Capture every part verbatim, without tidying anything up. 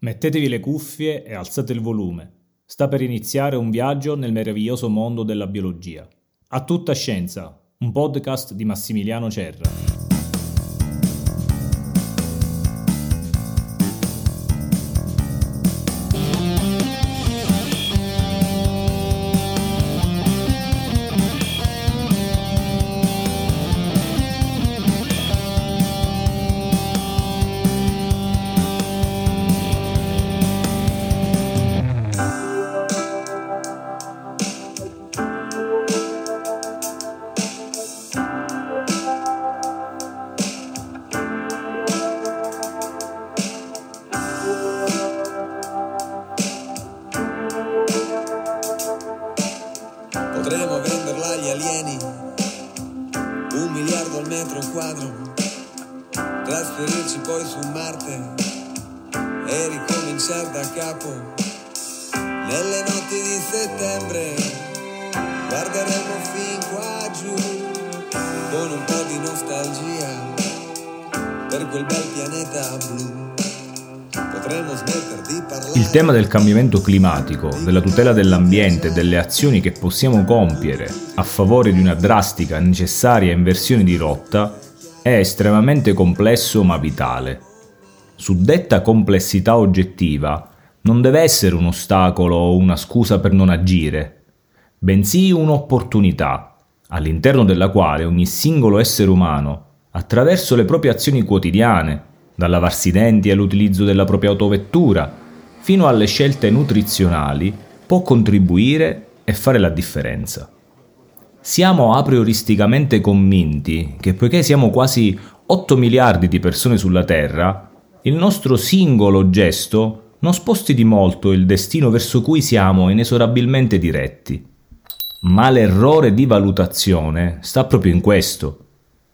Mettetevi le cuffie e alzate il volume. Sta per iniziare un viaggio nel meraviglioso mondo della biologia. A tutta scienza, un podcast di Massimiliano Cerra. Potremmo venderla agli alieni, un miliardo al metro quadro, trasferirci poi su Marte e ricominciare da capo. Nelle notti di settembre guarderemo fin qua giù con un po' di nostalgia per quel bel pianeta blu. Il tema del cambiamento climatico, della tutela dell'ambiente e delle azioni che possiamo compiere a favore di una drastica e necessaria inversione di rotta è estremamente complesso ma vitale. Suddetta complessità oggettiva non deve essere un ostacolo o una scusa per non agire, bensì un'opportunità all'interno della quale ogni singolo essere umano, attraverso le proprie azioni quotidiane, dal lavarsi i denti all'utilizzo della propria autovettura, fino alle scelte nutrizionali, può contribuire e fare la differenza. Siamo aprioristicamente convinti che poiché siamo quasi otto miliardi di persone sulla Terra, il nostro singolo gesto non sposti di molto il destino verso cui siamo inesorabilmente diretti. Ma l'errore di valutazione sta proprio in questo.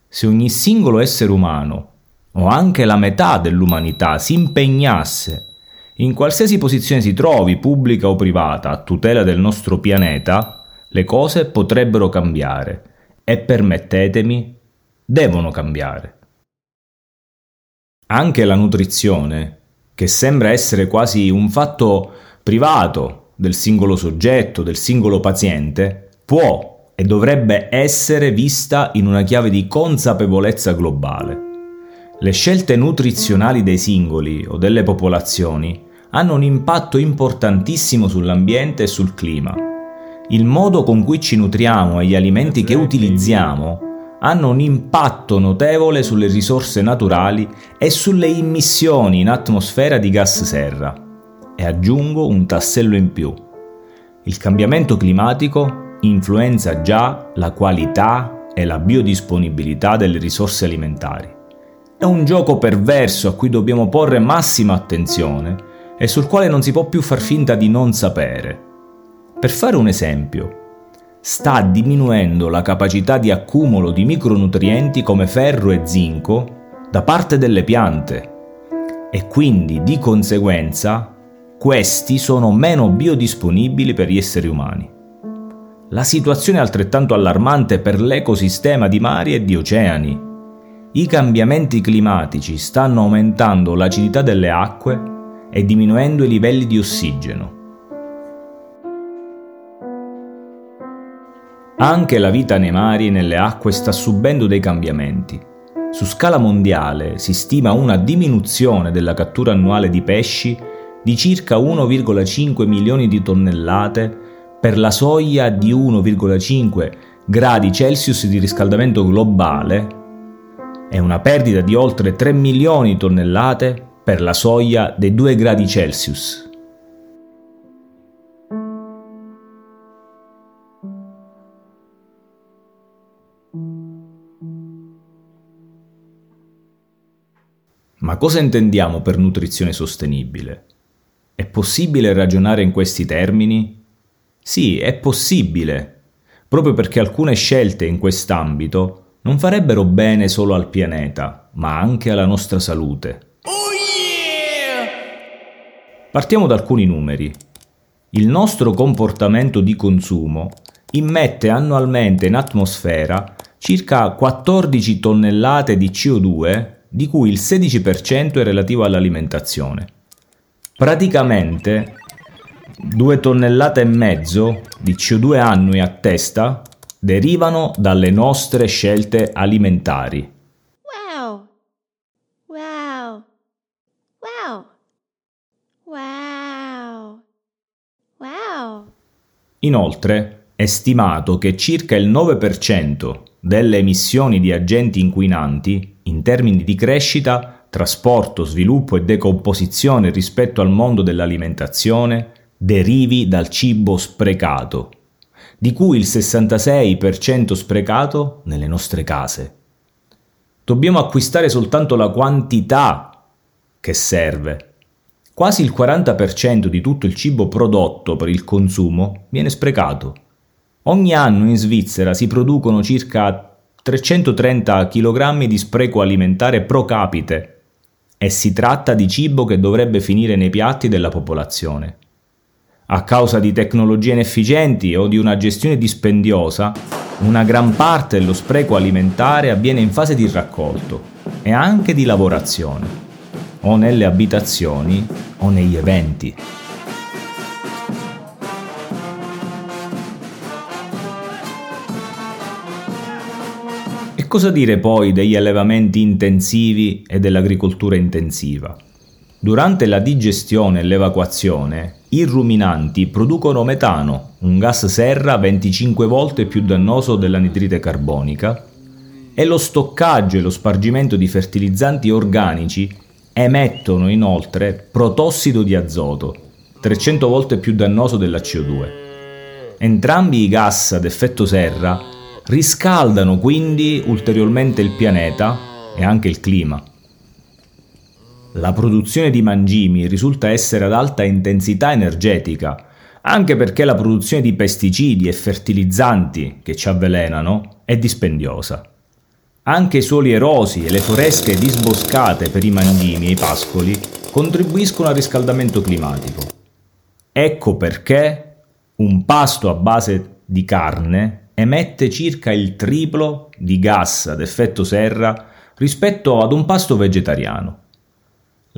Se ogni singolo essere umano o anche la metà dell'umanità si impegnasse, in qualsiasi posizione si trovi, pubblica o privata, a tutela del nostro pianeta, le cose potrebbero cambiare e, permettetemi, devono cambiare. Anche la nutrizione, che sembra essere quasi un fatto privato del singolo soggetto, del singolo paziente, può e dovrebbe essere vista in una chiave di consapevolezza globale. Le scelte nutrizionali dei singoli o delle popolazioni hanno un impatto importantissimo sull'ambiente e sul clima. Il modo con cui ci nutriamo e gli alimenti che utilizziamo hanno un impatto notevole sulle risorse naturali e sulle immissioni in atmosfera di gas serra. E aggiungo un tassello in più. Il cambiamento climatico influenza già la qualità e la biodisponibilità delle risorse alimentari. È un gioco perverso a cui dobbiamo porre massima attenzione e sul quale non si può più far finta di non sapere. Per fare un esempio, sta diminuendo la capacità di accumulo di micronutrienti come ferro e zinco da parte delle piante e quindi di conseguenza questi sono meno biodisponibili per gli esseri umani. La situazione è altrettanto allarmante per l'ecosistema di mari e di oceani. I cambiamenti climatici stanno aumentando l'acidità delle acque e diminuendo i livelli di ossigeno. Anche la vita nei mari e nelle acque sta subendo dei cambiamenti. Su scala mondiale si stima una diminuzione della cattura annuale di pesci di circa uno virgola cinque milioni di tonnellate per la soglia di uno virgola cinque gradi Celsius di riscaldamento globale e una perdita di oltre tre milioni di tonnellate per la soglia dei due gradi Celsius. Ma cosa intendiamo per nutrizione sostenibile? È possibile ragionare in questi termini? Sì, è possibile, proprio perché alcune scelte in quest'ambito non farebbero bene solo al pianeta, ma anche alla nostra salute. Oh yeah! Partiamo da alcuni numeri. Il nostro comportamento di consumo immette annualmente in atmosfera circa quattordici tonnellate di C O due, di cui il sedici per cento è relativo all'alimentazione. praticamente due tonnellate e mezzo di C O due annui a testa derivano dalle nostre scelte alimentari. Wow! Wow! Wow! Wow! Wow! Inoltre, è stimato che circa il nove per cento delle emissioni di agenti inquinanti, in termini di crescita, trasporto, sviluppo e decomposizione rispetto al mondo dell'alimentazione, derivi dal cibo sprecato, di cui il sessantasei per cento sprecato nelle nostre case. Dobbiamo acquistare soltanto la quantità che serve. Quasi il quaranta per cento di tutto il cibo prodotto per il consumo viene sprecato. Ogni anno in Svizzera si producono circa trecentotrenta chilogrammi di spreco alimentare pro capite e si tratta di cibo che dovrebbe finire nei piatti della popolazione. A causa di tecnologie inefficienti o di una gestione dispendiosa, una gran parte dello spreco alimentare avviene in fase di raccolto e anche di lavorazione, o nelle abitazioni o negli eventi. E cosa dire poi degli allevamenti intensivi e dell'agricoltura intensiva? Durante la digestione e l'evacuazione, i ruminanti producono metano, un gas serra venticinque volte più dannoso dell'anidride carbonica, e lo stoccaggio e lo spargimento di fertilizzanti organici emettono inoltre protossido di azoto, trecento volte più dannoso della C O due. Entrambi i gas ad effetto serra riscaldano quindi ulteriormente il pianeta e anche il clima. La produzione di mangimi risulta essere ad alta intensità energetica, anche perché la produzione di pesticidi e fertilizzanti che ci avvelenano è dispendiosa. Anche i suoli erosi e le foreste disboscate per i mangimi e i pascoli contribuiscono al riscaldamento climatico. Ecco perché un pasto a base di carne emette circa il triplo di gas ad effetto serra rispetto ad un pasto vegetariano.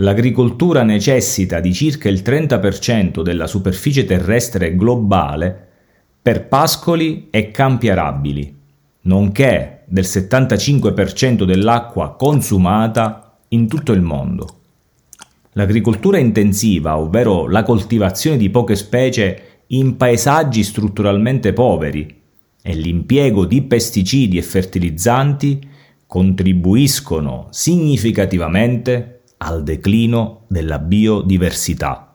L'agricoltura necessita di circa il trenta per cento della superficie terrestre globale per pascoli e campi arabili, nonché del settantacinque per cento dell'acqua consumata in tutto il mondo. L'agricoltura intensiva, ovvero la coltivazione di poche specie in paesaggi strutturalmente poveri, e l'impiego di pesticidi e fertilizzanti contribuiscono significativamente al declino della biodiversità.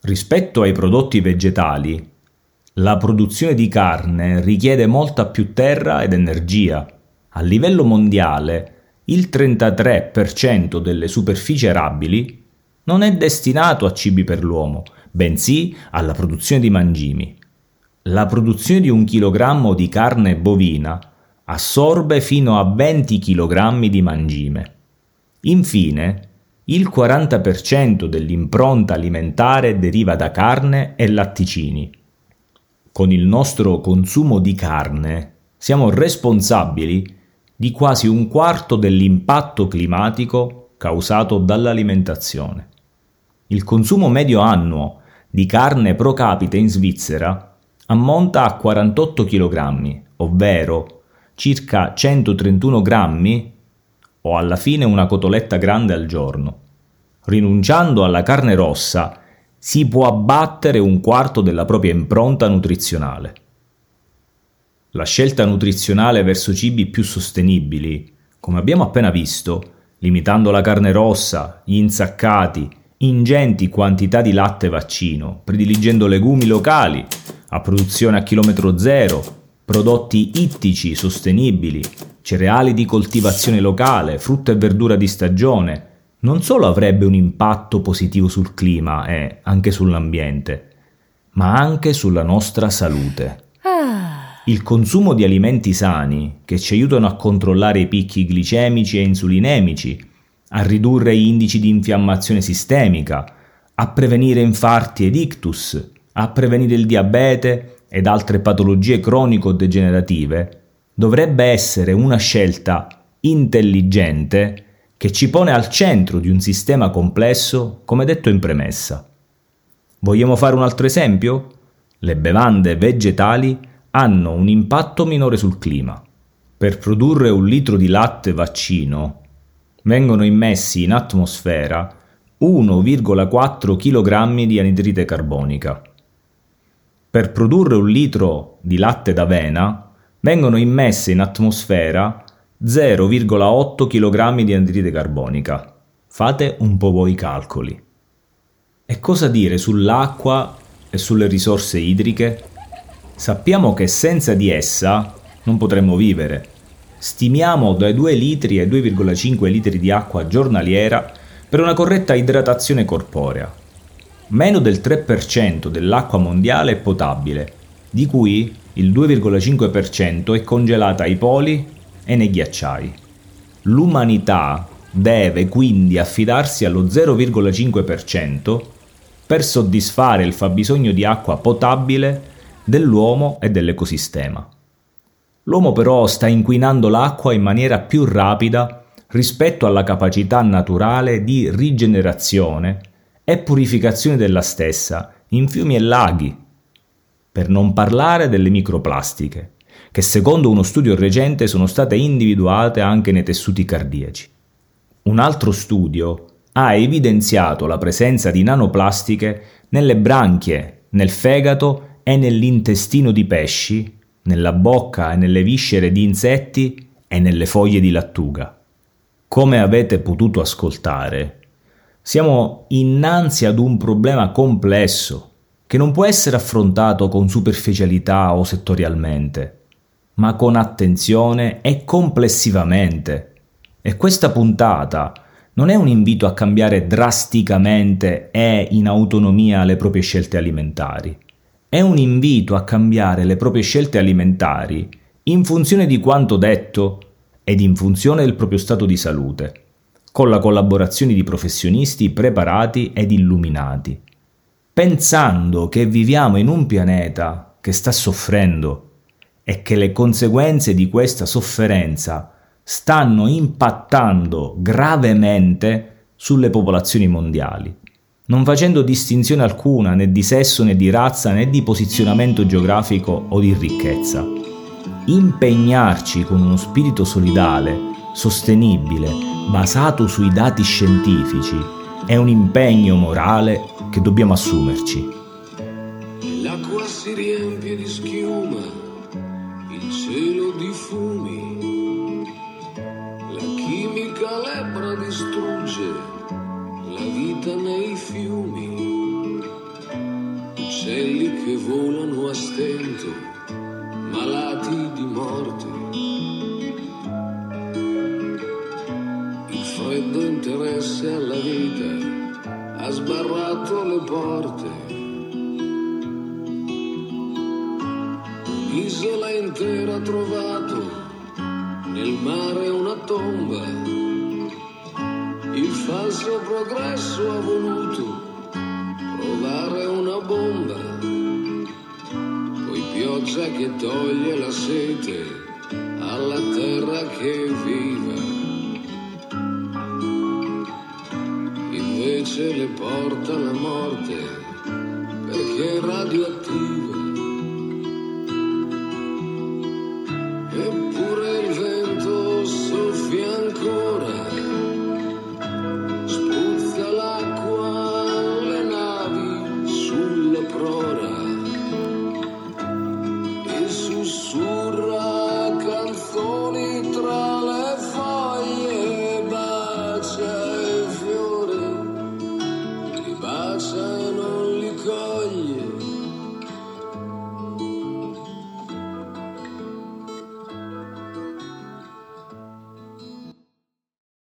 Rispetto ai prodotti vegetali, la produzione di carne richiede molta più terra ed energia. A livello mondiale, il trentatré per cento delle superfici arabili non è destinato a cibi per l'uomo, bensì alla produzione di mangimi. La produzione di un chilogrammo di carne bovina assorbe fino a venti chilogrammi di mangime. Infine, il quaranta per cento dell'impronta alimentare deriva da carne e latticini. Con il nostro consumo di carne siamo responsabili di quasi un quarto dell'impatto climatico causato dall'alimentazione. Il consumo medio annuo di carne pro capite in Svizzera ammonta a quarantotto chilogrammi, ovvero circa centotrentuno grammi o alla fine una cotoletta grande al giorno. Rinunciando alla carne rossa si può abbattere un quarto della propria impronta nutrizionale. La scelta nutrizionale verso cibi più sostenibili, come abbiamo appena visto, limitando la carne rossa, gli insaccati, ingenti quantità di latte vaccino, prediligendo legumi locali, a produzione a chilometro zero, prodotti ittici sostenibili, cereali di coltivazione locale, frutta e verdura di stagione, non solo avrebbe un impatto positivo sul clima e anche sull'ambiente, ma anche sulla nostra salute. Il consumo di alimenti sani, che ci aiutano a controllare i picchi glicemici e insulinemici, a ridurre gli indici di infiammazione sistemica, a prevenire infarti ed ictus, a prevenire il diabete ed altre patologie cronico-degenerative, dovrebbe essere una scelta intelligente che ci pone al centro di un sistema complesso, come detto in premessa. Vogliamo fare un altro esempio? Le bevande vegetali hanno un impatto minore sul clima. Per produrre un litro di latte vaccino vengono immessi in atmosfera uno virgola quattro chilogrammi di anidride carbonica. Per produrre un litro di latte d'avena vengono immesse in atmosfera zero virgola otto chilogrammi di anidride carbonica. Fate un po' voi i calcoli. E cosa dire sull'acqua e sulle risorse idriche? Sappiamo che senza di essa non potremmo vivere. Stimiamo dai due litri ai due virgola cinque litri di acqua giornaliera per una corretta idratazione corporea. Meno del tre per cento dell'acqua mondiale è potabile, di cui il due virgola cinque per cento è congelata ai poli e nei ghiacciai. L'umanità deve quindi affidarsi allo zero virgola cinque per cento per soddisfare il fabbisogno di acqua potabile dell'uomo e dell'ecosistema. L'uomo però sta inquinando l'acqua in maniera più rapida rispetto alla capacità naturale di rigenerazione e purificazione della stessa in fiumi e laghi, per non parlare delle microplastiche, che secondo uno studio recente sono state individuate anche nei tessuti cardiaci. Un altro studio ha evidenziato la presenza di nanoplastiche nelle branchie, nel fegato e nell'intestino di pesci, nella bocca e nelle viscere di insetti e nelle foglie di lattuga. Come avete potuto ascoltare, siamo innanzi ad un problema complesso che non può essere affrontato con superficialità o settorialmente, ma con attenzione e complessivamente. E questa puntata non è un invito a cambiare drasticamente e in autonomia le proprie scelte alimentari. È un invito a cambiare le proprie scelte alimentari in funzione di quanto detto ed in funzione del proprio stato di salute, con la collaborazione di professionisti preparati ed illuminati, pensando che viviamo in un pianeta che sta soffrendo e che le conseguenze di questa sofferenza stanno impattando gravemente sulle popolazioni mondiali, non facendo distinzione alcuna né di sesso né di razza né di posizionamento geografico o di ricchezza. Impegnarci con uno spirito solidale, sostenibile, basato sui dati scientifici, è un impegno morale che dobbiamo assumerci. L'acqua si riempie di schiuma, il cielo di fumi. La lebbra distrugge la vita nei fiumi, uccelli che volano a stento, malati di morte. Il freddo interesse alla vita ha sbarrato le porte. Un'isola intera ha trovato nel mare una tomba. Il falso progresso ha voluto provare una bomba, poi pioggia che toglie la sete alla terra che viva. Invece le porta la morte perché è radioattiva.